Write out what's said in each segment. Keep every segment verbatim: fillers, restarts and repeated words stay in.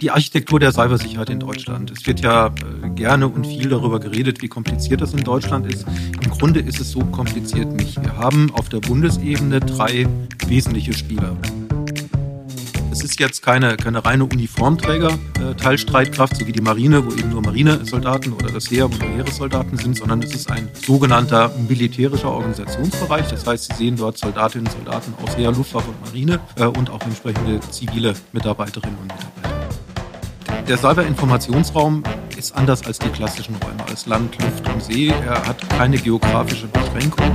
die Architektur der Cybersicherheit in Deutschland. Es wird ja gerne und viel darüber geredet, wie kompliziert das in Deutschland ist. Im Grunde ist es so kompliziert nicht. Wir haben auf der Bundesebene drei wesentliche Spieler. Es ist jetzt keine, keine reine Uniformträger-Teilstreitkraft, so wie die Marine, wo eben nur Marinesoldaten oder das Heer, wo nur Heeressoldaten sind, sondern es ist ein sogenannter militärischer Organisationsbereich. Das heißt, Sie sehen dort Soldatinnen und Soldaten aus Heer, Luftwaffe und Marine und auch entsprechende zivile Mitarbeiterinnen und Mitarbeiter. Der Cyber-Informationsraum ist anders als die klassischen Räume, als Land, Luft und See. Er hat keine geografische Beschränkung.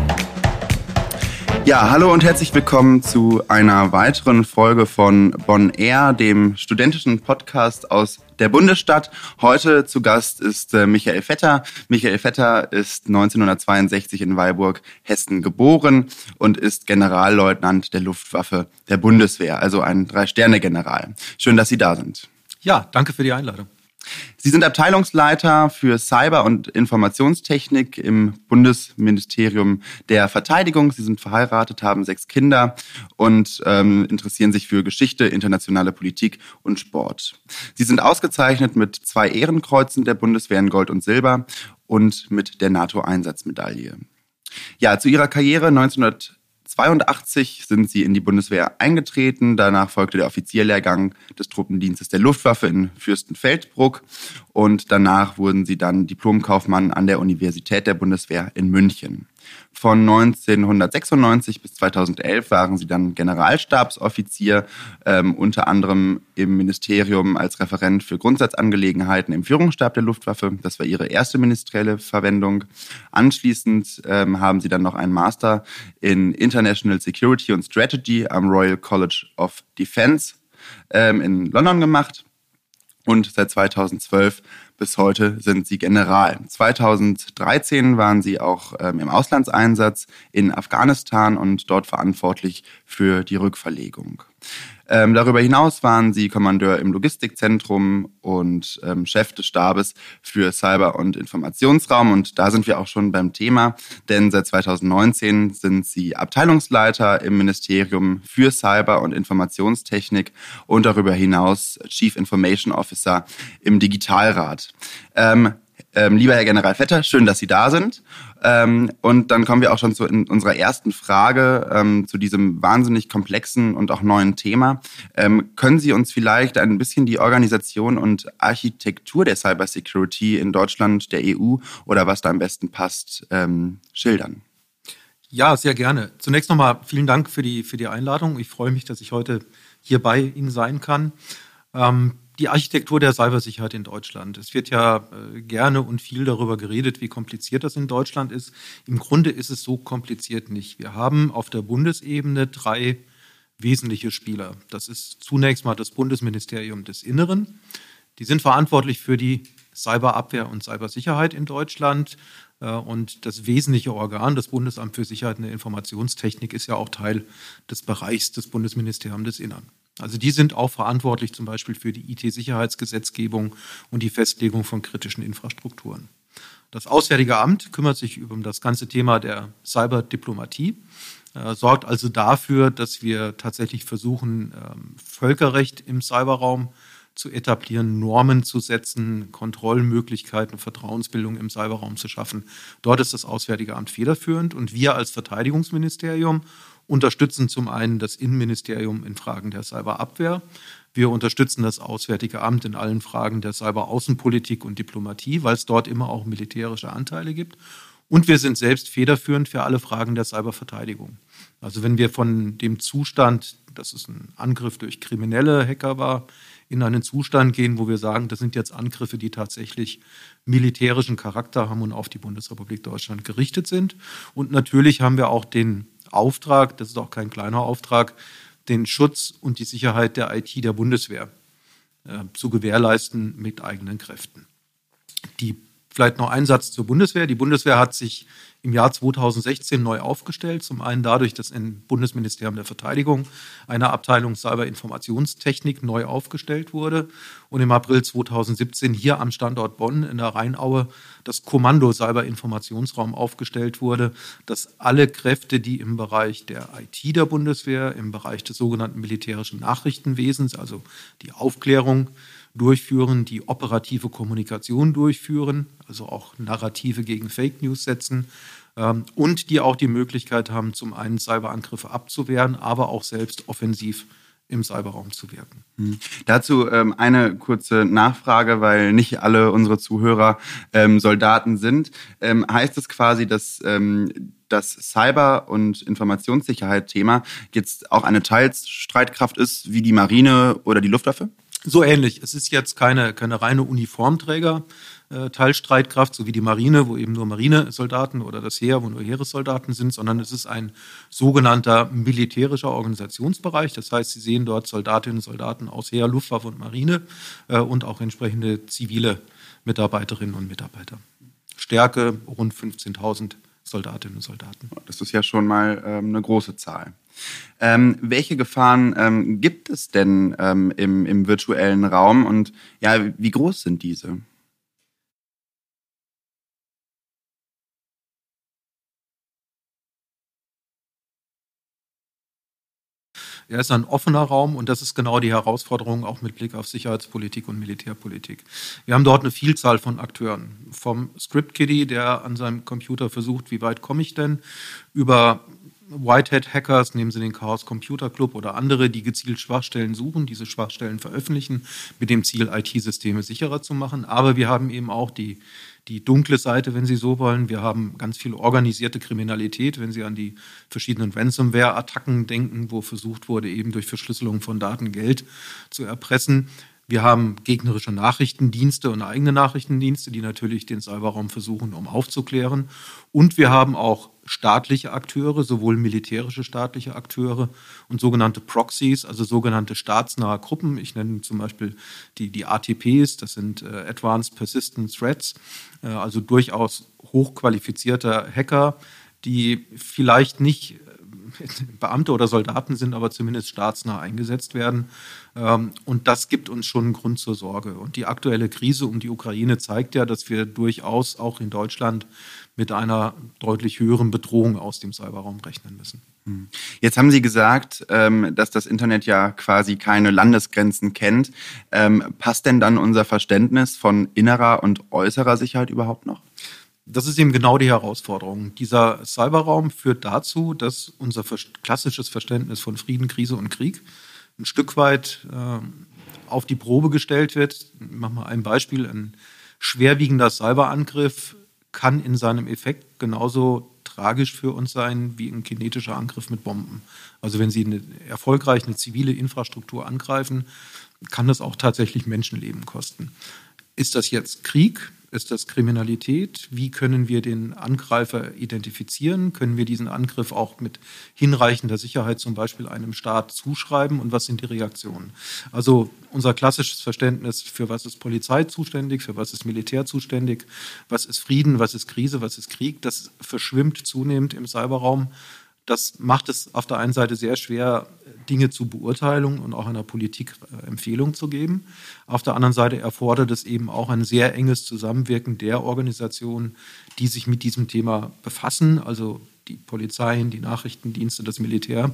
Ja, hallo und herzlich willkommen zu einer weiteren Folge von Bon Air, dem studentischen Podcast aus der Bundesstadt. Heute zu Gast ist Michael Vetter. Michael Vetter ist neunzehnhundertzweiundsechzig in Weilburg, Hessen geboren und ist Generalleutnant der Luftwaffe der Bundeswehr, also ein Drei-Sterne-General. Schön, dass Sie da sind. Ja, danke für die Einladung. Sie sind Abteilungsleiter für Cyber- und Informationstechnik im Bundesministerium der Verteidigung. Sie sind verheiratet, haben sechs Kinder und ähm, interessieren sich für Geschichte, internationale Politik und Sport. Sie sind ausgezeichnet mit zwei Ehrenkreuzen der Bundeswehr in Gold und Silber und mit der NATO-Einsatzmedaille. Ja, zu Ihrer Karriere neunzehnhundertzweiundachtzig sind Sie in die Bundeswehr eingetreten. Danach folgte der Offizierlehrgang des Truppendienstes der Luftwaffe in Fürstenfeldbruck. Und danach wurden Sie dann Diplomkaufmann an der Universität der Bundeswehr in München. Von neunzehnhundertsechsundneunzig bis zweitausendelf waren Sie dann Generalstabsoffizier, ähm, unter anderem im Ministerium als Referent für Grundsatzangelegenheiten im Führungsstab der Luftwaffe. Das war Ihre erste ministerielle Verwendung. Anschließend ähm, haben Sie dann noch einen Master in International Security und Strategy am Royal College of Defense ähm, in London gemacht. Und seit zweitausendzwölf bis heute sind Sie General. zweitausenddreizehn waren Sie auch ähm, im Auslandseinsatz in Afghanistan und dort verantwortlich für die Rückverlegung. Ähm, darüber hinaus waren Sie Kommandeur im Logistikzentrum und ähm, Chef des Stabes für Cyber- und Informationsraum. Und da sind wir auch schon beim Thema, denn seit zweitausendneunzehn sind Sie Abteilungsleiter im Ministerium für Cyber- und Informationstechnik und darüber hinaus Chief Information Officer im Digitalrat. Ähm, ähm, lieber Herr General Vetter, schön, dass Sie da sind. Und dann kommen wir auch schon zu unserer ersten Frage, ähm, zu diesem wahnsinnig komplexen und auch neuen Thema. Ähm, können Sie uns vielleicht ein bisschen die Organisation und Architektur der Cybersecurity in Deutschland, der E U oder was da am besten passt, ähm, schildern? Ja, sehr gerne. Zunächst nochmal vielen Dank für die, für die Einladung. Ich freue mich, dass ich heute hier bei Ihnen sein kann. Ähm, Die Architektur der Cybersicherheit in Deutschland. Es wird ja äh, gerne und viel darüber geredet, wie kompliziert das in Deutschland ist. Im Grunde ist es so kompliziert nicht. Wir haben auf der Bundesebene drei wesentliche Spieler. Das ist zunächst mal das Bundesministerium des Inneren. Die sind verantwortlich für die Cyberabwehr und Cybersicherheit in Deutschland. Äh, und das wesentliche Organ, das Bundesamt für Sicherheit und Informationstechnik, ist ja auch Teil des Bereichs des Bundesministeriums des Inneren. Also die sind auch verantwortlich zum Beispiel für die I T-Sicherheitsgesetzgebung und die Festlegung von kritischen Infrastrukturen. Das Auswärtige Amt kümmert sich um das ganze Thema der Cyberdiplomatie, äh, sorgt also dafür, dass wir tatsächlich versuchen, ähm, Völkerrecht im Cyberraum zu etablieren, Normen zu setzen, Kontrollmöglichkeiten, Vertrauensbildung im Cyberraum zu schaffen. Dort ist das Auswärtige Amt federführend und wir als Verteidigungsministerium unterstützen zum einen das Innenministerium in Fragen der Cyberabwehr. Wir unterstützen das Auswärtige Amt in allen Fragen der Cyberaußenpolitik und Diplomatie, weil es dort immer auch militärische Anteile gibt. Und wir sind selbst federführend für alle Fragen der Cyberverteidigung. Also wenn wir von dem Zustand, dass es ein Angriff durch kriminelle Hacker war, in einen Zustand gehen, wo wir sagen, das sind jetzt Angriffe, die tatsächlich militärischen Charakter haben und auf die Bundesrepublik Deutschland gerichtet sind. Und natürlich haben wir auch den Auftrag, das ist auch kein kleiner Auftrag, den Schutz und die Sicherheit der I T der Bundeswehr äh, zu gewährleisten mit eigenen Kräften. Die, vielleicht noch ein Satz zur Bundeswehr. Die Bundeswehr hat sich im Jahr zweitausendsechzehn neu aufgestellt. Zum einen dadurch, dass im Bundesministerium der Verteidigung eine Abteilung Cyber-Informationstechnik neu aufgestellt wurde und im April zweitausendsiebzehn hier am Standort Bonn in der Rheinaue das Kommando Cyberinformationsraum aufgestellt wurde, dass alle Kräfte, die im Bereich der I T der Bundeswehr, im Bereich des sogenannten militärischen Nachrichtenwesens, also die Aufklärung durchführen, die operative Kommunikation durchführen, also auch Narrative gegen Fake News setzen ähm, und die auch die Möglichkeit haben, zum einen Cyberangriffe abzuwehren, aber auch selbst offensiv im Cyberraum zu wirken. Hm. Dazu ähm, eine kurze Nachfrage, weil nicht alle unsere Zuhörer ähm, Soldaten sind. Ähm, heißt es quasi, dass ähm, das Cyber- und Informationssicherheit-Thema jetzt auch eine Teilstreitkraft ist wie die Marine oder die Luftwaffe? So ähnlich. Es ist jetzt keine, keine reine Uniformträger-Teilstreitkraft, so wie die Marine, wo eben nur Marinesoldaten oder das Heer, wo nur Heeressoldaten sind, sondern es ist ein sogenannter militärischer Organisationsbereich. Das heißt, Sie sehen dort Soldatinnen und Soldaten aus Heer, Luftwaffe und Marine und auch entsprechende zivile Mitarbeiterinnen und Mitarbeiter. Stärke rund fünfzehntausend Soldatinnen und Soldaten. Das ist ja schon mal ähm, eine große Zahl. Ähm, welche Gefahren ähm, gibt es denn ähm, im, im virtuellen Raum und ja, wie groß sind diese? Er ist ein offener Raum und das ist genau die Herausforderung auch mit Blick auf Sicherheitspolitik und Militärpolitik. Wir haben dort eine Vielzahl von Akteuren. Vom Script-Kiddie, der an seinem Computer versucht, wie weit komme ich denn, über Whitehat-Hackers, nehmen Sie den Chaos Computer Club oder andere, die gezielt Schwachstellen suchen, diese Schwachstellen veröffentlichen, mit dem Ziel, I T-Systeme sicherer zu machen. Aber wir haben eben auch die, die dunkle Seite, wenn Sie so wollen. Wir haben ganz viel organisierte Kriminalität, wenn Sie an die verschiedenen Ransomware-Attacken denken, wo versucht wurde, eben durch Verschlüsselung von Daten Geld zu erpressen. Wir haben gegnerische Nachrichtendienste und eigene Nachrichtendienste, die natürlich den Cyberraum versuchen, um aufzuklären. Und wir haben auch staatliche Akteure, sowohl militärische staatliche Akteure und sogenannte Proxies, also sogenannte staatsnahe Gruppen. Ich nenne zum Beispiel die, die A T Ps, das sind äh, Advanced Persistent Threats, äh, also durchaus hochqualifizierte Hacker, die vielleicht nicht Beamte oder Soldaten sind, aber zumindest staatsnah eingesetzt werden. Und das gibt uns schon einen Grund zur Sorge. Und die aktuelle Krise um die Ukraine zeigt ja, dass wir durchaus auch in Deutschland mit einer deutlich höheren Bedrohung aus dem Cyberraum rechnen müssen. Jetzt haben Sie gesagt, dass das Internet ja quasi keine Landesgrenzen kennt. Passt denn dann unser Verständnis von innerer und äußerer Sicherheit überhaupt noch? Das ist eben genau die Herausforderung. Dieser Cyberraum führt dazu, dass unser klassisches Verständnis von Frieden, Krise und Krieg ein Stück weit äh, auf die Probe gestellt wird. Ich mache mal ein Beispiel. Ein schwerwiegender Cyberangriff kann in seinem Effekt genauso tragisch für uns sein wie ein kinetischer Angriff mit Bomben. Also wenn Sie eine, erfolgreich eine zivile Infrastruktur angreifen, kann das auch tatsächlich Menschenleben kosten. Ist das jetzt Krieg? Ist das Kriminalität? Wie können wir den Angreifer identifizieren? Können wir diesen Angriff auch mit hinreichender Sicherheit zum Beispiel einem Staat zuschreiben? Und was sind die Reaktionen? Also unser klassisches Verständnis, für was ist Polizei zuständig, für was ist Militär zuständig, was ist Frieden, was ist Krise, was ist Krieg, das verschwimmt zunehmend im Cyberraum. Das macht es auf der einen Seite sehr schwer, Dinge zu beurteilen und auch einer Politik Empfehlung zu geben. Auf der anderen Seite erfordert es eben auch ein sehr enges Zusammenwirken der Organisationen, die sich mit diesem Thema befassen, also die Polizeien, die Nachrichtendienste, das Militär,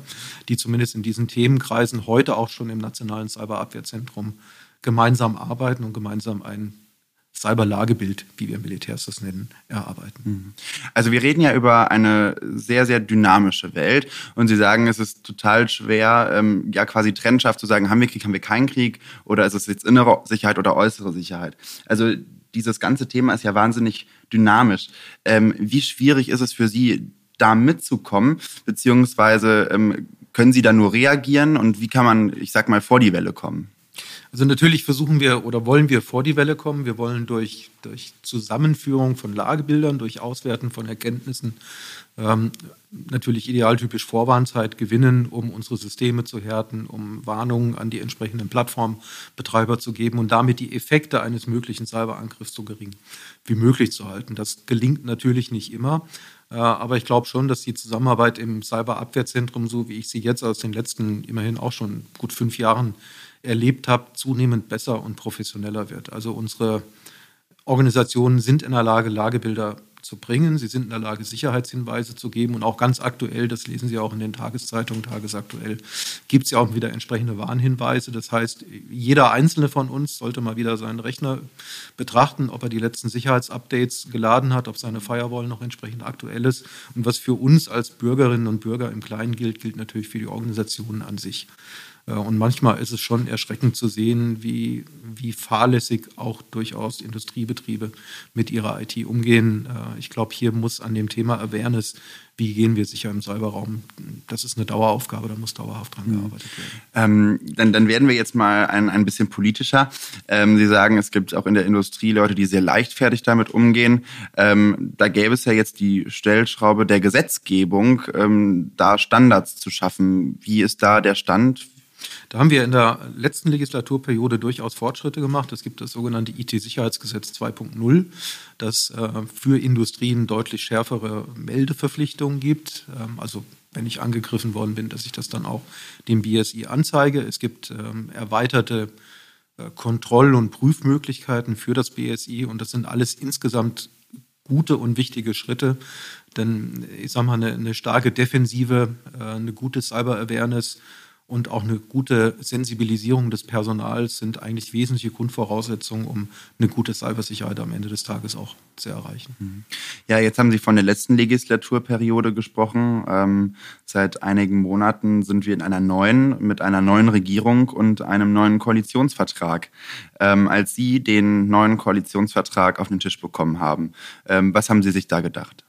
die zumindest in diesen Themenkreisen heute auch schon im Nationalen Cyberabwehrzentrum gemeinsam arbeiten und gemeinsam ein Cyberlagebild, wie wir Militärs das nennen, erarbeiten. Also wir reden ja über eine sehr, sehr dynamische Welt und Sie sagen, es ist total schwer, ähm, ja quasi trennscharf zu sagen, haben wir Krieg, haben wir keinen Krieg oder ist es jetzt innere Sicherheit oder äußere Sicherheit? Also dieses ganze Thema ist ja wahnsinnig dynamisch. Ähm, wie schwierig ist es für Sie, da mitzukommen, beziehungsweise ähm, können Sie da nur reagieren und wie kann man, ich sag mal, vor die Welle kommen? Also natürlich versuchen wir oder wollen wir vor die Welle kommen. Wir wollen durch, durch Zusammenführung von Lagebildern, durch Auswerten von Erkenntnissen ähm, natürlich idealtypisch Vorwarnzeit gewinnen, um unsere Systeme zu härten, um Warnungen an die entsprechenden Plattformbetreiber zu geben und damit die Effekte eines möglichen Cyberangriffs so gering wie möglich zu halten. Das gelingt natürlich nicht immer. Aber ich glaube schon, dass die Zusammenarbeit im Cyberabwehrzentrum, so wie ich sie jetzt aus den letzten immerhin auch schon gut fünf Jahren erlebt habe, zunehmend besser und professioneller wird. Also unsere Organisationen sind in der Lage, Lagebilder zu bringen. Sie sind in der Lage, Sicherheitshinweise zu geben. Und auch ganz aktuell, das lesen Sie auch in den Tageszeitungen, tagesaktuell, gibt es ja auch wieder entsprechende Warnhinweise. Das heißt, jeder Einzelne von uns sollte mal wieder seinen Rechner betrachten, ob er die letzten Sicherheitsupdates geladen hat, ob seine Firewall noch entsprechend aktuell ist. Und was für uns als Bürgerinnen und Bürger im Kleinen gilt, gilt natürlich für die Organisationen an sich. Und manchmal ist es schon erschreckend zu sehen, wie, wie fahrlässig auch durchaus Industriebetriebe mit ihrer I T umgehen. Ich glaube, hier muss an dem Thema Awareness, wie gehen wir sicher im Cyberraum, das ist eine Daueraufgabe, da muss dauerhaft dran gearbeitet werden. Ähm, dann, dann werden wir jetzt mal ein, ein bisschen politischer. Ähm, Sie sagen, es gibt auch in der Industrie Leute, die sehr leichtfertig damit umgehen. Ähm, da gäbe es ja jetzt die Stellschraube der Gesetzgebung, ähm, da Standards zu schaffen. Wie ist da der Stand? Da haben wir in der letzten Legislaturperiode durchaus Fortschritte gemacht. Es gibt das sogenannte I T-Sicherheitsgesetz zwei Punkt null, das äh, für Industrien deutlich schärfere Meldeverpflichtungen gibt. Ähm, also wenn ich angegriffen worden bin, dass ich das dann auch dem B S I anzeige. Es gibt ähm, erweiterte äh, Kontroll- und Prüfmöglichkeiten für das B S I. Und das sind alles insgesamt gute und wichtige Schritte. Denn ich sage mal, eine, eine starke Defensive, äh, eine gute Cyber-Awareness und auch eine gute Sensibilisierung des Personals sind eigentlich wesentliche Grundvoraussetzungen, um eine gute Cybersicherheit am Ende des Tages auch zu erreichen. Ja, jetzt haben Sie von der letzten Legislaturperiode gesprochen. Ähm, seit einigen Monaten sind wir in einer neuen, mit einer neuen Regierung und einem neuen Koalitionsvertrag. Ähm, als Sie den neuen Koalitionsvertrag auf den Tisch bekommen haben, ähm, was haben Sie sich da gedacht?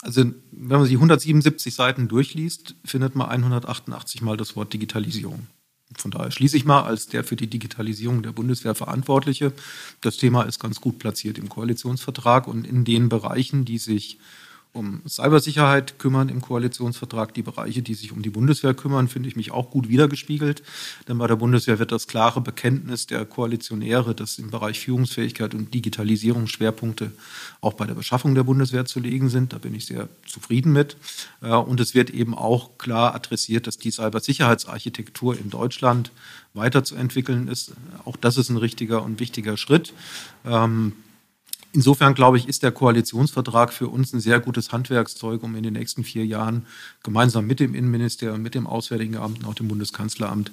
Also wenn man sich hundertsiebenundsiebzig Seiten durchliest, findet man hundertachtundachtzig Mal das Wort Digitalisierung. Von daher schließe ich mal als der für die Digitalisierung der Bundeswehr Verantwortliche. Das Thema ist ganz gut platziert im Koalitionsvertrag und in den Bereichen, die sich um Cybersicherheit kümmern im Koalitionsvertrag, die Bereiche, die sich um die Bundeswehr kümmern, finde ich mich auch gut wiedergespiegelt. Denn bei der Bundeswehr wird das klare Bekenntnis der Koalitionäre, dass im Bereich Führungsfähigkeit und Digitalisierung Schwerpunkte auch bei der Beschaffung der Bundeswehr zu legen sind. Da bin ich sehr zufrieden mit. Und es wird eben auch klar adressiert, dass die Cybersicherheitsarchitektur in Deutschland weiterzuentwickeln ist. Auch das ist ein richtiger und wichtiger Schritt. Insofern, glaube ich, ist der Koalitionsvertrag für uns ein sehr gutes Handwerkszeug, um in den nächsten vier Jahren gemeinsam mit dem Innenministerium, mit dem Auswärtigen Amt und auch dem Bundeskanzleramt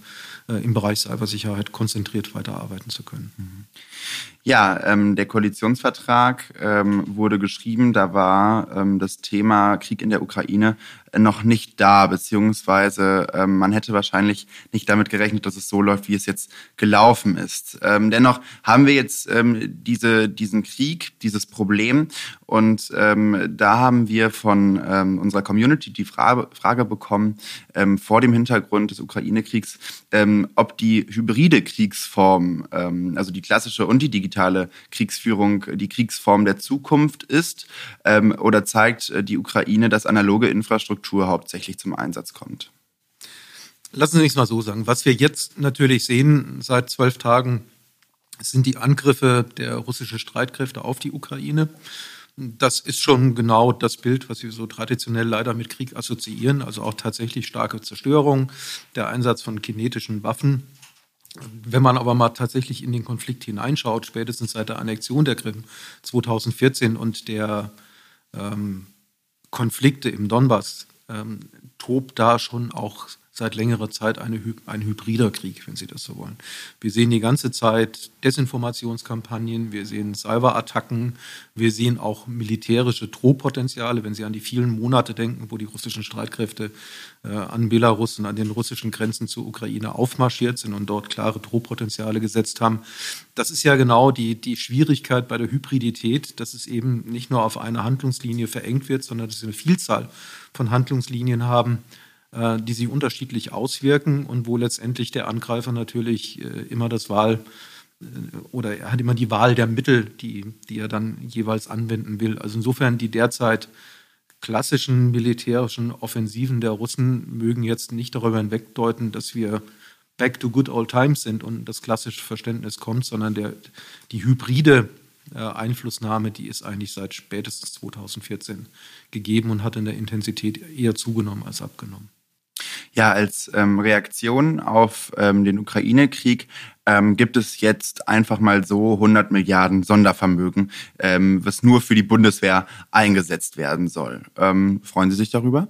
äh, im Bereich Cybersicherheit konzentriert weiterarbeiten zu können. Mhm. Ja, ähm, der Koalitionsvertrag ähm, wurde geschrieben, da war ähm, das Thema Krieg in der Ukraine noch nicht da, beziehungsweise ähm, man hätte wahrscheinlich nicht damit gerechnet, dass es so läuft, wie es jetzt gelaufen ist. Ähm, dennoch haben wir jetzt ähm, diese, diesen Krieg, dieses Problem und ähm, da haben wir von ähm, unserer Community die Frage, Frage bekommen, ähm, vor dem Hintergrund des Ukraine-Kriegs, ähm, ob die hybride Kriegsform, ähm, also die klassische und die digitale Kriegsführung die Kriegsform der Zukunft ist ähm, oder zeigt die Ukraine, dass analoge Infrastruktur hauptsächlich zum Einsatz kommt? Lassen Sie mich es mal so sagen. Was wir jetzt natürlich sehen seit zwölf Tagen, sind die Angriffe der russischen Streitkräfte auf die Ukraine. Das ist schon genau das Bild, was wir so traditionell leider mit Krieg assoziieren, also auch tatsächlich starke Zerstörung, der Einsatz von kinetischen Waffen. Wenn man aber mal tatsächlich in den Konflikt hineinschaut, spätestens seit der Annexion der Krim zweitausendvierzehn und der ähm, Konflikte im Donbass, ähm, tobt da schon auch seit längerer Zeit eine, ein hybrider Krieg, wenn Sie das so wollen. Wir sehen die ganze Zeit Desinformationskampagnen, wir sehen Cyberattacken, wir sehen auch militärische Drohpotenziale, wenn Sie an die vielen Monate denken, wo die russischen Streitkräfte äh, an Belarus und an den russischen Grenzen zur Ukraine aufmarschiert sind und dort klare Drohpotenziale gesetzt haben. Das ist ja genau die, die Schwierigkeit bei der Hybridität, dass es eben nicht nur auf eine Handlungslinie verengt wird, sondern dass wir eine Vielzahl von Handlungslinien haben, die sich unterschiedlich auswirken und wo letztendlich der Angreifer natürlich immer das Wahl oder er hat immer die Wahl der Mittel, die, die er dann jeweils anwenden will. Also insofern die derzeit klassischen militärischen Offensiven der Russen mögen jetzt nicht darüber hinwegdeuten, dass wir back to good old times sind und das klassische Verständnis kommt, sondern der, die hybride Einflussnahme, die ist eigentlich seit spätestens zweitausendvierzehn gegeben und hat in der Intensität eher zugenommen als abgenommen. Ja, als ähm, Reaktion auf ähm, den Ukraine-Krieg ähm, gibt es jetzt einfach mal so hundert Milliarden Sondervermögen, ähm, was nur für die Bundeswehr eingesetzt werden soll. Ähm, freuen Sie sich darüber?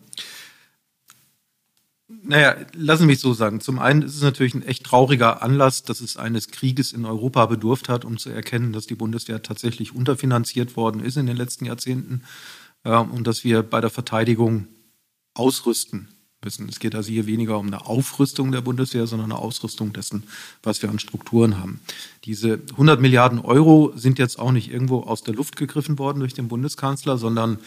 Naja, lassen Sie mich so sagen. Zum einen ist es natürlich ein echt trauriger Anlass, dass es eines Krieges in Europa bedurft hat, um zu erkennen, dass die Bundeswehr tatsächlich unterfinanziert worden ist in den letzten Jahrzehnten äh, und dass wir bei der Verteidigung ausrüsten müssen. Es geht also hier weniger um eine Aufrüstung der Bundeswehr, sondern eine Ausrüstung dessen, was wir an Strukturen haben. Diese hundert Milliarden Euro sind jetzt auch nicht irgendwo aus der Luft gegriffen worden durch den Bundeskanzler, sondern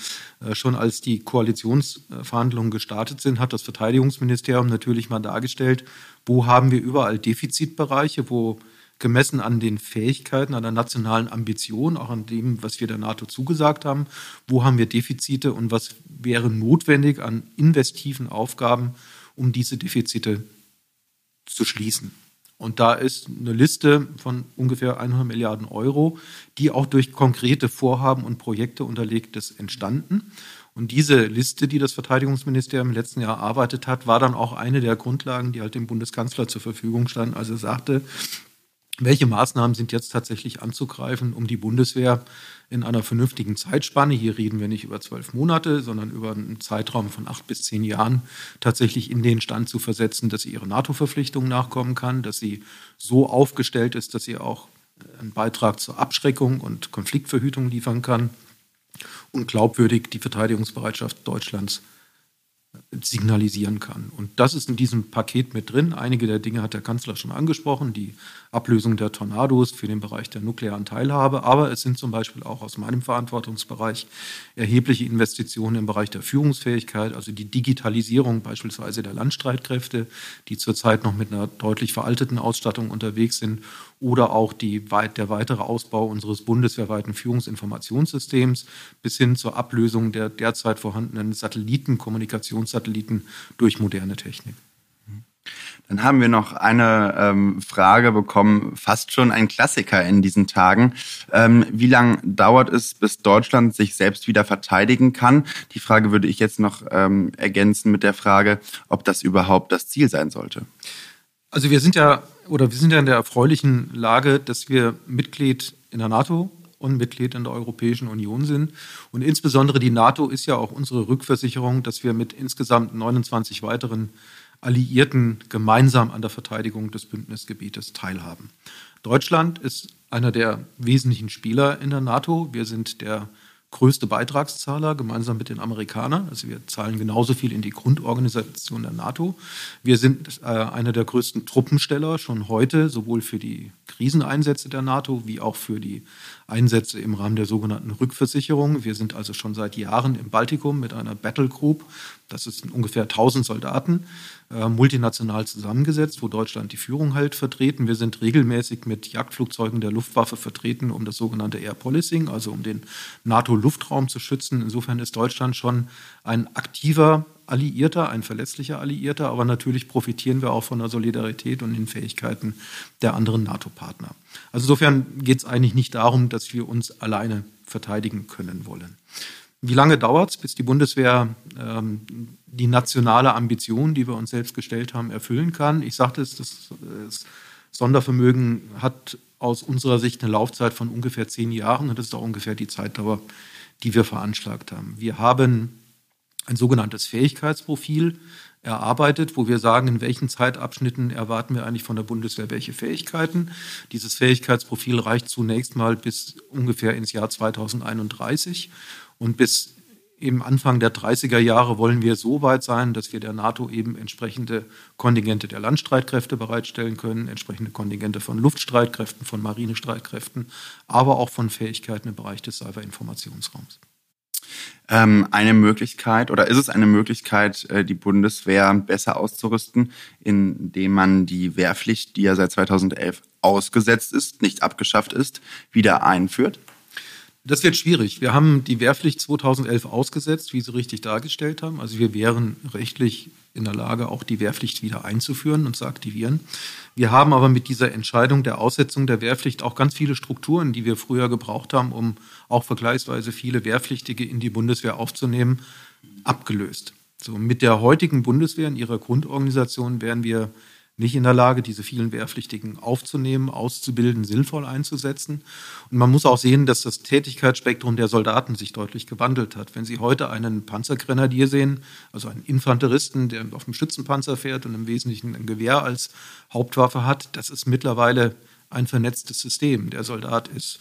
schon als die Koalitionsverhandlungen gestartet sind, hat das Verteidigungsministerium natürlich mal dargestellt, wo haben wir überall Defizitbereiche, wo gemessen an den Fähigkeiten, an der nationalen Ambition, auch an dem, was wir der NATO zugesagt haben, wo haben wir Defizite und was wäre notwendig an investiven Aufgaben, um diese Defizite zu schließen. Und da ist eine Liste von ungefähr hundert Milliarden Euro, die auch durch konkrete Vorhaben und Projekte unterlegt ist, entstanden. Und diese Liste, die das Verteidigungsministerium im letzten Jahr erarbeitet hat, war dann auch eine der Grundlagen, die halt dem Bundeskanzler zur Verfügung standen, als er sagte, welche Maßnahmen sind jetzt tatsächlich anzugreifen, um die Bundeswehr in einer vernünftigen Zeitspanne, hier reden wir nicht über zwölf Monate, sondern über einen Zeitraum von acht bis zehn Jahren, tatsächlich in den Stand zu versetzen, dass sie ihre NATO-Verpflichtungen nachkommen kann, dass sie so aufgestellt ist, dass sie auch einen Beitrag zur Abschreckung und Konfliktverhütung liefern kann und glaubwürdig die Verteidigungsbereitschaft Deutschlands signalisieren kann. Und das ist in diesem Paket mit drin. Einige der Dinge hat der Kanzler schon angesprochen, die Ablösung der Tornados für den Bereich der nuklearen Teilhabe. Aber es sind zum Beispiel auch aus meinem Verantwortungsbereich erhebliche Investitionen im Bereich der Führungsfähigkeit, also die Digitalisierung beispielsweise der Landstreitkräfte, die zurzeit noch mit einer deutlich veralteten Ausstattung unterwegs sind, oder auch die, der weitere Ausbau unseres bundeswehrweiten Führungsinformationssystems bis hin zur Ablösung der derzeit vorhandenen Satellitenkommunikationssatelliten durch moderne Technik. Dann haben wir noch eine ähm, Frage bekommen, fast schon ein Klassiker in diesen Tagen. Ähm, wie lange dauert es, bis Deutschland sich selbst wieder verteidigen kann? Die Frage würde ich jetzt noch ähm, ergänzen mit der Frage, ob das überhaupt das Ziel sein sollte. Also wir sind ja oder wir sind ja in der erfreulichen Lage, dass wir Mitglied in der NATO und Mitglied in der Europäischen Union sind. Und insbesondere die NATO ist ja auch unsere Rückversicherung, dass wir mit insgesamt neunundzwanzig weiteren Alliierten gemeinsam an der Verteidigung des Bündnisgebietes teilhaben. Deutschland ist einer der wesentlichen Spieler in der NATO. Wir sind der größte Beitragszahler gemeinsam mit den Amerikanern. Also wir zahlen genauso viel in die Grundorganisation der NATO. Wir sind äh, einer der größten Truppensteller schon heute, sowohl für die Kriseneinsätze der NATO wie auch für die Einsätze im Rahmen der sogenannten Rückversicherung. Wir sind also schon seit Jahren im Baltikum mit einer Battle Group. Das sind ungefähr tausend Soldaten, äh, multinational zusammengesetzt, wo Deutschland die Führung halt vertreten. Wir sind regelmäßig mit Jagdflugzeugen der Luftwaffe vertreten, um das sogenannte Air Policing, also um den NATO-Luftraum zu schützen. Insofern ist Deutschland schon ein aktiver Alliierter, ein verlässlicher Alliierter, aber natürlich profitieren wir auch von der Solidarität und den Fähigkeiten der anderen NATO-Partner. Also insofern geht es eigentlich nicht darum, dass wir uns alleine verteidigen können wollen. Wie lange dauert es, bis die Bundeswehr ähm, die nationale Ambition, die wir uns selbst gestellt haben, erfüllen kann? Ich sagte es, das, das Sondervermögen hat aus unserer Sicht eine Laufzeit von ungefähr zehn Jahren und das ist auch ungefähr die Zeitdauer, die wir veranschlagt haben. Wir haben ein sogenanntes Fähigkeitsprofil erarbeitet, wo wir sagen, in welchen Zeitabschnitten erwarten wir eigentlich von der Bundeswehr welche Fähigkeiten. Dieses Fähigkeitsprofil reicht zunächst mal bis ungefähr ins Jahr zweitausendeinunddreißig. Und bis im Anfang der dreißiger Jahre wollen wir so weit sein, dass wir der NATO eben entsprechende Kontingente der Landstreitkräfte bereitstellen können, entsprechende Kontingente von Luftstreitkräften, von Marinestreitkräften, aber auch von Fähigkeiten im Bereich des Cyber-Informationsraums. Ähm, eine Möglichkeit oder ist es eine Möglichkeit, die Bundeswehr besser auszurüsten, indem man die Wehrpflicht, die ja seit zweitausendelf ausgesetzt ist, nicht abgeschafft ist, wieder einführt? Das wird schwierig. Wir haben die Wehrpflicht zweitausendelf ausgesetzt, wie Sie richtig dargestellt haben. Also wir wären rechtlich in der Lage, auch die Wehrpflicht wieder einzuführen und zu aktivieren. Wir haben aber mit dieser Entscheidung der Aussetzung der Wehrpflicht auch ganz viele Strukturen, die wir früher gebraucht haben, um auch vergleichsweise viele Wehrpflichtige in die Bundeswehr aufzunehmen, abgelöst. So, mit der heutigen Bundeswehr in ihrer Grundorganisation wären wir nicht in der Lage, diese vielen Wehrpflichtigen aufzunehmen, auszubilden, sinnvoll einzusetzen. Und man muss auch sehen, dass das Tätigkeitsspektrum der Soldaten sich deutlich gewandelt hat. Wenn Sie heute einen Panzergrenadier sehen, also einen Infanteristen, der auf dem Schützenpanzer fährt und im Wesentlichen ein Gewehr als Hauptwaffe hat, das ist mittlerweile ein vernetztes System. Der Soldat ist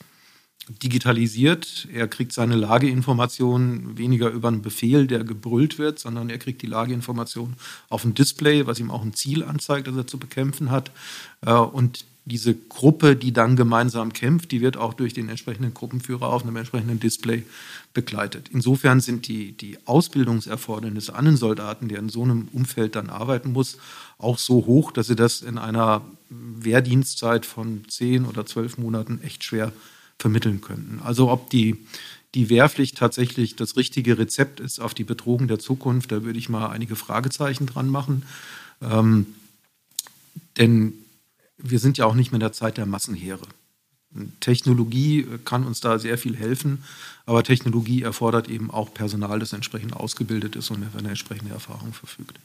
digitalisiert, er kriegt seine Lageinformationen weniger über einen Befehl, der gebrüllt wird, sondern er kriegt die Lageinformation auf dem Display, was ihm auch ein Ziel anzeigt, das er zu bekämpfen hat. Und diese Gruppe, die dann gemeinsam kämpft, die wird auch durch den entsprechenden Gruppenführer auf einem entsprechenden Display begleitet. Insofern sind die, die Ausbildungserfordernisse an den Soldaten, der in so einem Umfeld dann arbeiten muss, auch so hoch, dass sie das in einer Wehrdienstzeit von zehn oder zwölf Monaten echt schwer vermitteln könnten. Also ob die, die Wehrpflicht tatsächlich das richtige Rezept ist auf die Bedrohung der Zukunft, da würde ich mal einige Fragezeichen dran machen. Ähm, denn wir sind ja auch nicht mehr in der Zeit der Massenheere. Technologie kann uns da sehr viel helfen, aber Technologie erfordert eben auch Personal, das entsprechend ausgebildet ist und über eine entsprechende Erfahrung verfügt.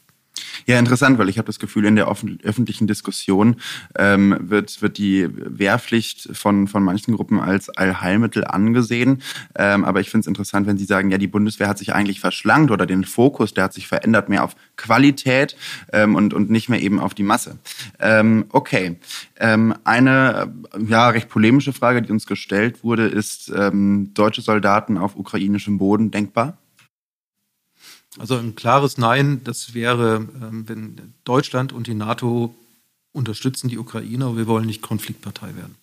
Ja, interessant, weil ich habe das Gefühl, in der offen, öffentlichen Diskussion ähm, wird, wird die Wehrpflicht von, von manchen Gruppen als Allheilmittel angesehen. Ähm, aber ich finde es interessant, wenn Sie sagen, ja, die Bundeswehr hat sich eigentlich verschlankt oder den Fokus, der hat sich verändert, mehr auf Qualität ähm, und, und nicht mehr eben auf die Masse. Ähm, okay, ähm, eine ja, recht polemische Frage, die uns gestellt wurde, ist, ähm, deutsche Soldaten auf ukrainischem Boden denkbar? Also ein klares Nein, das wäre, wenn Deutschland und die NATO unterstützen die Ukraine, aber wir wollen nicht Konfliktpartei werden.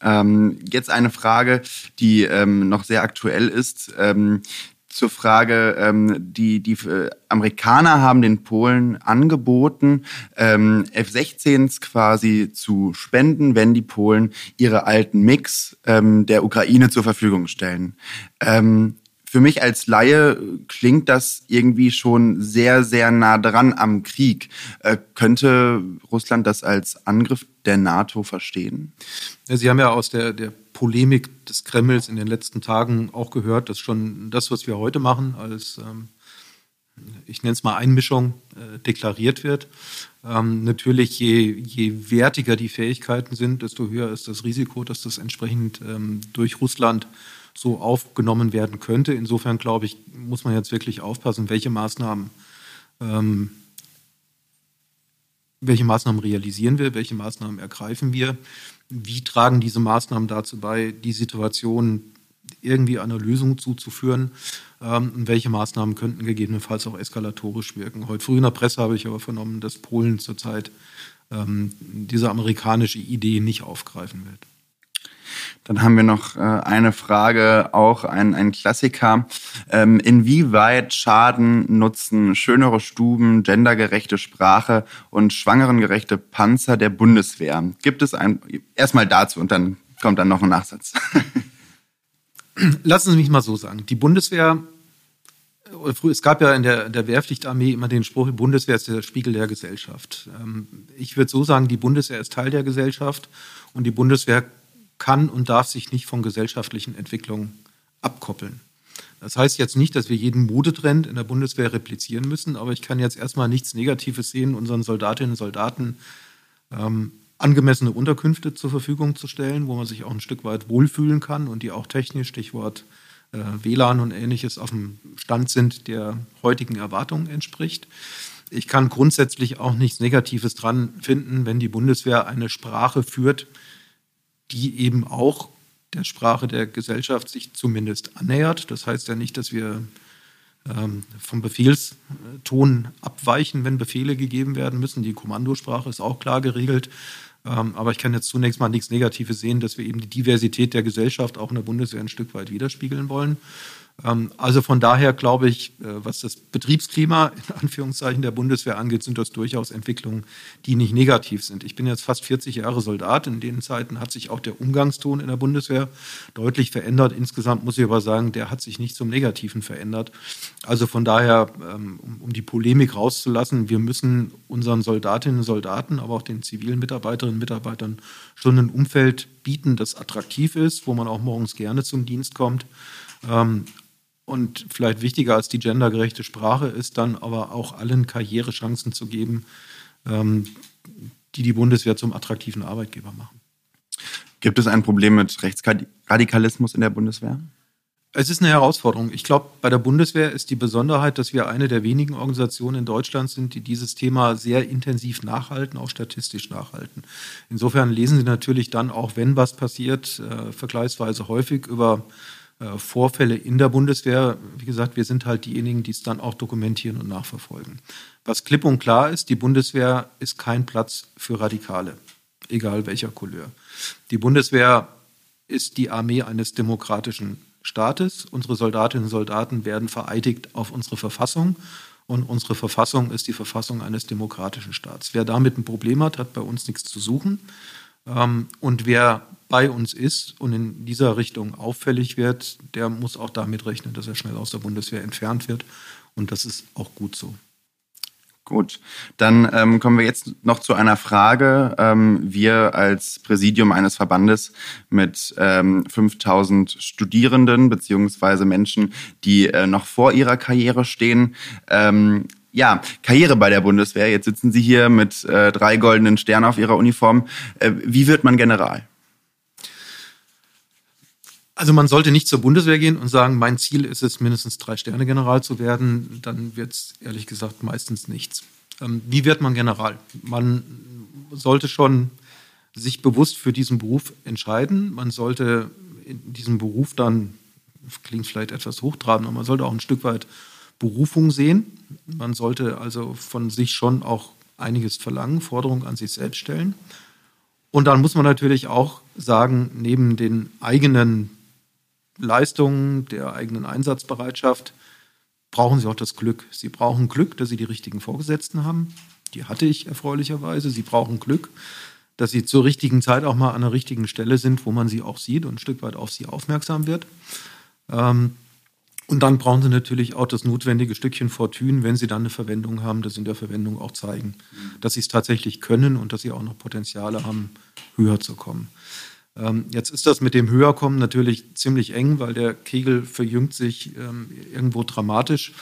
Ähm, jetzt eine Frage, die ähm, noch sehr aktuell ist. Ähm, zur Frage, ähm, die, die Amerikaner haben den Polen angeboten, ähm, F sechzehns quasi zu spenden, wenn die Polen ihre alten Mix ähm, der Ukraine zur Verfügung stellen. Ähm, Für mich als Laie klingt das irgendwie schon sehr, sehr nah dran am Krieg. Äh, könnte Russland das als Angriff der NATO verstehen? Ja, Sie haben ja aus der, der Polemik des Kremls in den letzten Tagen auch gehört, dass schon das, was wir heute machen, als, ähm, ich nenne es mal Einmischung, äh, deklariert wird. Ähm, natürlich, je, je wertiger die Fähigkeiten sind, desto höher ist das Risiko, dass das entsprechend ähm, durch Russland so aufgenommen werden könnte. Insofern, glaube ich, muss man jetzt wirklich aufpassen, welche Maßnahmen, ähm, welche Maßnahmen realisieren wir, welche Maßnahmen ergreifen wir, wie tragen diese Maßnahmen dazu bei, die Situation irgendwie einer Lösung zuzuführen ähm, und welche Maßnahmen könnten gegebenenfalls auch eskalatorisch wirken. Heute früh in der Presse habe ich aber vernommen, dass Polen zurzeit ähm, diese amerikanische Idee nicht aufgreifen wird. Dann haben wir noch eine Frage, auch ein, ein Klassiker. Ähm, inwieweit schaden nutzen schönere Stuben, gendergerechte Sprache und schwangerengerechte Panzer der Bundeswehr? Gibt es ein, erstmal dazu und dann kommt dann noch ein Nachsatz. Lassen Sie mich mal so sagen. Die Bundeswehr, es gab ja in der, der Wehrpflichtarmee immer den Spruch, die Bundeswehr ist der Spiegel der Gesellschaft. Ich würde so sagen, die Bundeswehr ist Teil der Gesellschaft und die Bundeswehr kann und darf sich nicht von gesellschaftlichen Entwicklungen abkoppeln. Das heißt jetzt nicht, dass wir jeden Modetrend in der Bundeswehr replizieren müssen, aber ich kann jetzt erstmal nichts Negatives sehen, unseren Soldatinnen und Soldaten ähm, angemessene Unterkünfte zur Verfügung zu stellen, wo man sich auch ein Stück weit wohlfühlen kann und die auch technisch, Stichwort äh, W LAN und Ähnliches, auf dem Stand sind, der heutigen Erwartungen entspricht. Ich kann grundsätzlich auch nichts Negatives dran finden, wenn die Bundeswehr eine Sprache führt, die eben auch der Sprache der Gesellschaft sich zumindest annähert. Das heißt ja nicht, dass wir ähm, vom Befehlston abweichen, wenn Befehle gegeben werden müssen. Die Kommandosprache ist auch klar geregelt. Ähm, aber ich kann jetzt zunächst mal nichts Negatives sehen, dass wir eben die Diversität der Gesellschaft auch in der Bundeswehr ein Stück weit widerspiegeln wollen. Ähm, also von daher glaube ich, äh, was das Betriebsklima in Anführungszeichen der Bundeswehr angeht, sind das durchaus Entwicklungen, die nicht negativ sind. Ich bin jetzt fast vierzig Jahre Soldat. In den Zeiten hat sich auch der Umgangston in der Bundeswehr deutlich verändert. Insgesamt muss ich aber sagen, der hat sich nicht zum Negativen verändert. Also von daher, ähm, um, um die Polemik rauszulassen, wir müssen unseren Soldatinnen und Soldaten, aber auch den zivilen Mitarbeiterinnen Mitarbeitern schon ein Umfeld bieten, das attraktiv ist, wo man auch morgens gerne zum Dienst kommt. Ähm, Und vielleicht wichtiger als die gendergerechte Sprache ist dann aber auch allen Karrierechancen zu geben, ähm, die die Bundeswehr zum attraktiven Arbeitgeber machen. Gibt es ein Problem mit Rechtsradikalismus in der Bundeswehr? Es ist eine Herausforderung. Ich glaube, bei der Bundeswehr ist die Besonderheit, dass wir eine der wenigen Organisationen in Deutschland sind, die dieses Thema sehr intensiv nachhalten, auch statistisch nachhalten. Insofern lesen Sie natürlich dann auch, wenn was passiert, äh, vergleichsweise häufig über äh, Vorfälle in der Bundeswehr. Wie gesagt, wir sind halt diejenigen, die es dann auch dokumentieren und nachverfolgen. Was klipp und klar ist, die Bundeswehr ist kein Platz für Radikale, egal welcher Couleur. Die Bundeswehr ist die Armee eines demokratischen Staates. Unsere Soldatinnen und Soldaten werden vereidigt auf unsere Verfassung und unsere Verfassung ist die Verfassung eines demokratischen Staats. Wer damit ein Problem hat, hat bei uns nichts zu suchen und wer bei uns ist und in dieser Richtung auffällig wird, der muss auch damit rechnen, dass er schnell aus der Bundeswehr entfernt wird und das ist auch gut so. Gut, dann ähm, kommen wir jetzt noch zu einer Frage. Ähm, wir als Präsidium eines Verbandes mit ähm, fünftausend Studierenden beziehungsweise Menschen, die äh, noch vor ihrer Karriere stehen. Ähm, ja, Karriere bei der Bundeswehr. Jetzt sitzen Sie hier mit äh, drei goldenen Sternen auf Ihrer Uniform. Äh, wie wird man General? Also man sollte nicht zur Bundeswehr gehen und sagen, mein Ziel ist es, mindestens Drei-Sterne-General zu werden. Dann wird es ehrlich gesagt meistens nichts. Ähm, wie wird man General? Man sollte schon sich bewusst für diesen Beruf entscheiden. Man sollte in diesem Beruf dann, klingt vielleicht etwas hochtrabend, aber man sollte auch ein Stück weit Berufung sehen. Man sollte also von sich schon auch einiges verlangen, Forderungen an sich selbst stellen. Und dann muss man natürlich auch sagen, neben den eigenen Leistungen, der eigenen Einsatzbereitschaft, brauchen Sie auch das Glück. Sie brauchen Glück, dass Sie die richtigen Vorgesetzten haben. Die hatte ich erfreulicherweise. Sie brauchen Glück, dass Sie zur richtigen Zeit auch mal an der richtigen Stelle sind, wo man Sie auch sieht und ein Stück weit auf Sie aufmerksam wird. Und dann brauchen Sie natürlich auch das notwendige Stückchen Fortune, wenn Sie dann eine Verwendung haben, dass Sie in der Verwendung auch zeigen, dass Sie es tatsächlich können und dass Sie auch noch Potenziale haben, höher zu kommen. Jetzt ist das mit dem Höherkommen natürlich ziemlich eng, weil der Kegel verjüngt sich ähm, irgendwo dramatisch.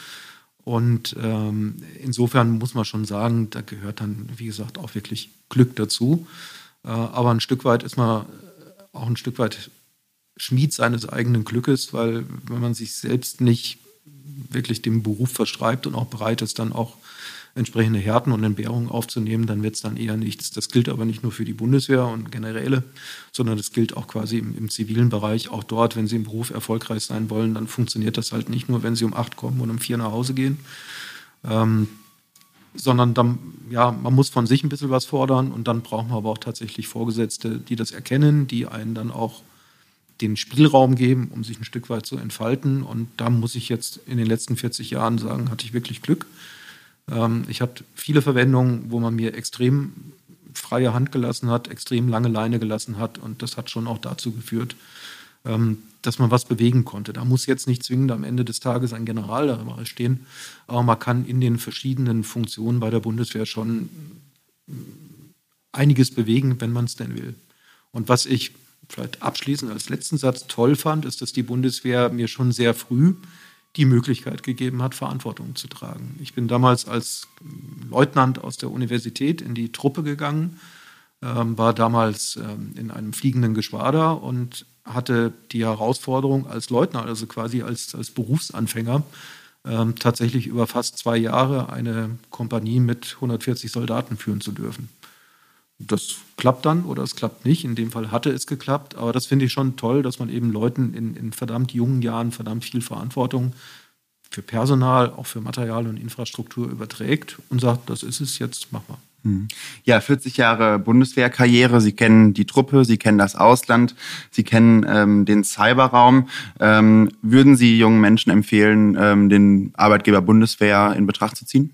Und ähm, insofern muss man schon sagen, da gehört dann, wie gesagt, auch wirklich Glück dazu. Äh, aber ein Stück weit ist man auch ein Stück weit Schmied seines eigenen Glückes, weil wenn man sich selbst nicht wirklich dem Beruf verschreibt und auch bereit ist, dann auch entsprechende Härten und Entbehrungen aufzunehmen, dann wird es dann eher nichts. Das gilt aber nicht nur für die Bundeswehr und Generäle, sondern das gilt auch quasi im, im zivilen Bereich. Auch dort, wenn Sie im Beruf erfolgreich sein wollen, dann funktioniert das halt nicht nur, wenn Sie um acht kommen und um vier nach Hause gehen, ähm, sondern dann, ja, man muss von sich ein bisschen was fordern und dann brauchen wir aber auch tatsächlich Vorgesetzte, die das erkennen, die einen dann auch den Spielraum geben, um sich ein Stück weit zu entfalten. Und da muss ich jetzt in den letzten vierzig Jahren sagen, hatte ich wirklich Glück. Ich hatte viele Verwendungen, wo man mir extrem freie Hand gelassen hat, extrem lange Leine gelassen hat. Und das hat schon auch dazu geführt, dass man was bewegen konnte. Da muss jetzt nicht zwingend am Ende des Tages ein General dabei stehen. Aber man kann in den verschiedenen Funktionen bei der Bundeswehr schon einiges bewegen, wenn man es denn will. Und was ich vielleicht abschließend als letzten Satz toll fand, ist, dass die Bundeswehr mir schon sehr früh die Möglichkeit gegeben hat, Verantwortung zu tragen. Ich bin damals als Leutnant aus der Universität in die Truppe gegangen, ähm, war damals ähm, in einem fliegenden Geschwader und hatte die Herausforderung als Leutnant, also quasi als, als Berufsanfänger, ähm, tatsächlich über fast zwei Jahre eine Kompanie mit hundertvierzig Soldaten führen zu dürfen. Das klappt dann oder es klappt nicht. In dem Fall hatte es geklappt. Aber das finde ich schon toll, dass man eben Leuten in, in verdammt jungen Jahren verdammt viel Verantwortung für Personal, auch für Material und Infrastruktur überträgt und sagt, das ist es, jetzt mach mal. Ja, vierzig Jahre Bundeswehrkarriere. Sie kennen die Truppe, Sie kennen das Ausland, Sie kennen ähm, den Cyberraum. Ähm, würden Sie jungen Menschen empfehlen, ähm, den Arbeitgeber Bundeswehr in Betracht zu ziehen?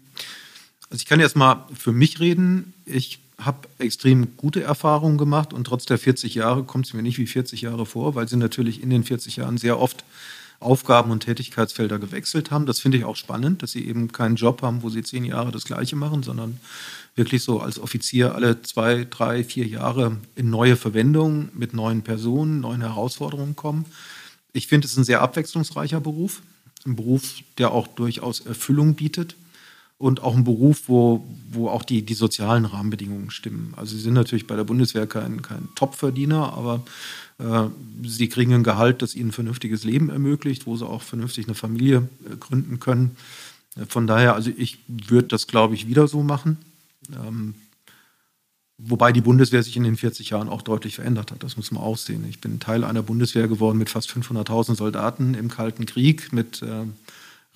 Also ich kann jetzt mal für mich reden. Ich habe extrem gute Erfahrungen gemacht und trotz der vierzig Jahre kommt es mir nicht wie vierzig Jahre vor, weil sie natürlich in den vierzig Jahren sehr oft Aufgaben und Tätigkeitsfelder gewechselt haben. Das finde ich auch spannend, dass sie eben keinen Job haben, wo sie zehn Jahre das Gleiche machen, sondern wirklich so als Offizier alle zwei, drei, vier Jahre in neue Verwendungen mit neuen Personen, neuen Herausforderungen kommen. Ich finde, es ist ein sehr abwechslungsreicher Beruf. ein Beruf, der auch durchaus Erfüllung bietet und auch ein Beruf, wo, wo auch die, die sozialen Rahmenbedingungen stimmen. Also sie sind natürlich bei der Bundeswehr kein, kein Topverdiener, aber äh, sie kriegen ein Gehalt, das ihnen ein vernünftiges Leben ermöglicht, wo sie auch vernünftig eine Familie äh, gründen können. Von daher, also ich würde das, glaube ich, wieder so machen. Ähm, Wobei die Bundeswehr sich in den vierzig Jahren auch deutlich verändert hat. Das muss man auch sehen. Ich bin Teil einer Bundeswehr geworden mit fast fünfhunderttausend Soldaten im Kalten Krieg, mit äh,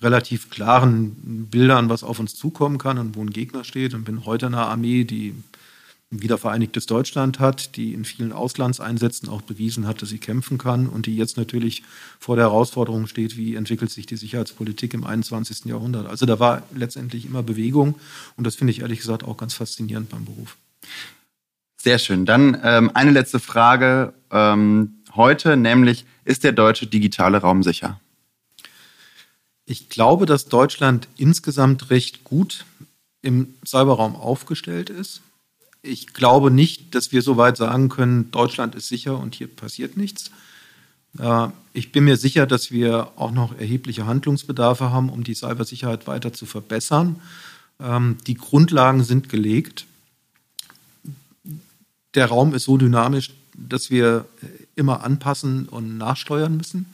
relativ klaren Bildern, was auf uns zukommen kann und wo ein Gegner steht. Und bin heute in einer Armee, die ein wiedervereinigtes Deutschland hat, die in vielen Auslandseinsätzen auch bewiesen hat, dass sie kämpfen kann und die jetzt natürlich vor der Herausforderung steht, wie entwickelt sich die Sicherheitspolitik im einundzwanzigsten Jahrhundert. Also da war letztendlich immer Bewegung und das finde ich ehrlich gesagt auch ganz faszinierend beim Beruf. Sehr schön. Dann ähm, eine letzte Frage ähm, heute, nämlich, ist der deutsche digitale Raum sicher? Ich glaube, dass Deutschland insgesamt recht gut im Cyberraum aufgestellt ist. Ich glaube nicht, dass wir so weit sagen können, Deutschland ist sicher und hier passiert nichts. Äh, ich bin mir sicher, dass wir auch noch erhebliche Handlungsbedarfe haben, um die Cybersicherheit weiter zu verbessern. Ähm, die Grundlagen sind gelegt. Der Raum ist so dynamisch, dass wir immer anpassen und nachsteuern müssen.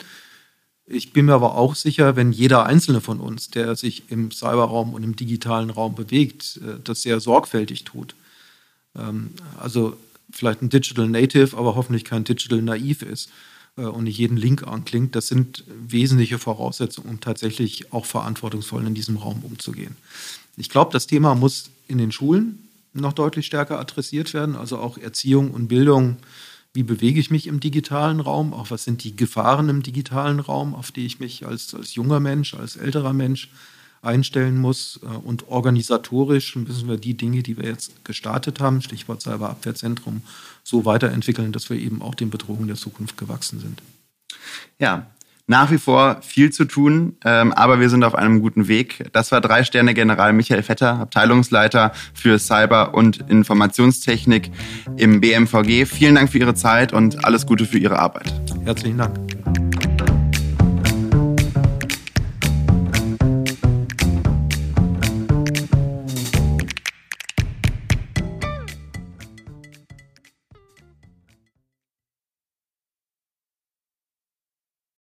Ich bin mir aber auch sicher, wenn jeder Einzelne von uns, der sich im Cyberraum und im digitalen Raum bewegt, das sehr sorgfältig tut. Also vielleicht ein Digital Native, aber hoffentlich kein Digital Naiv ist und nicht jeden Link anklingt. Das sind wesentliche Voraussetzungen, um tatsächlich auch verantwortungsvoll in diesem Raum umzugehen. Ich glaube, das Thema muss in den Schulen noch deutlich stärker adressiert werden, also auch Erziehung und Bildung. Wie bewege ich mich im digitalen Raum? Auch was sind die Gefahren im digitalen Raum, auf die ich mich als, als junger Mensch, als älterer Mensch einstellen muss? Und organisatorisch müssen wir die Dinge, die wir jetzt gestartet haben, Stichwort Cyberabwehrzentrum, so weiterentwickeln, dass wir eben auch den Bedrohungen der Zukunft gewachsen sind. Ja, nach wie vor viel zu tun, aber wir sind auf einem guten Weg. Das war Drei-Sterne-General Michael Vetter, Abteilungsleiter für Cyber- und Informationstechnik im B M V G. Vielen Dank für Ihre Zeit und alles Gute für Ihre Arbeit. Herzlichen Dank.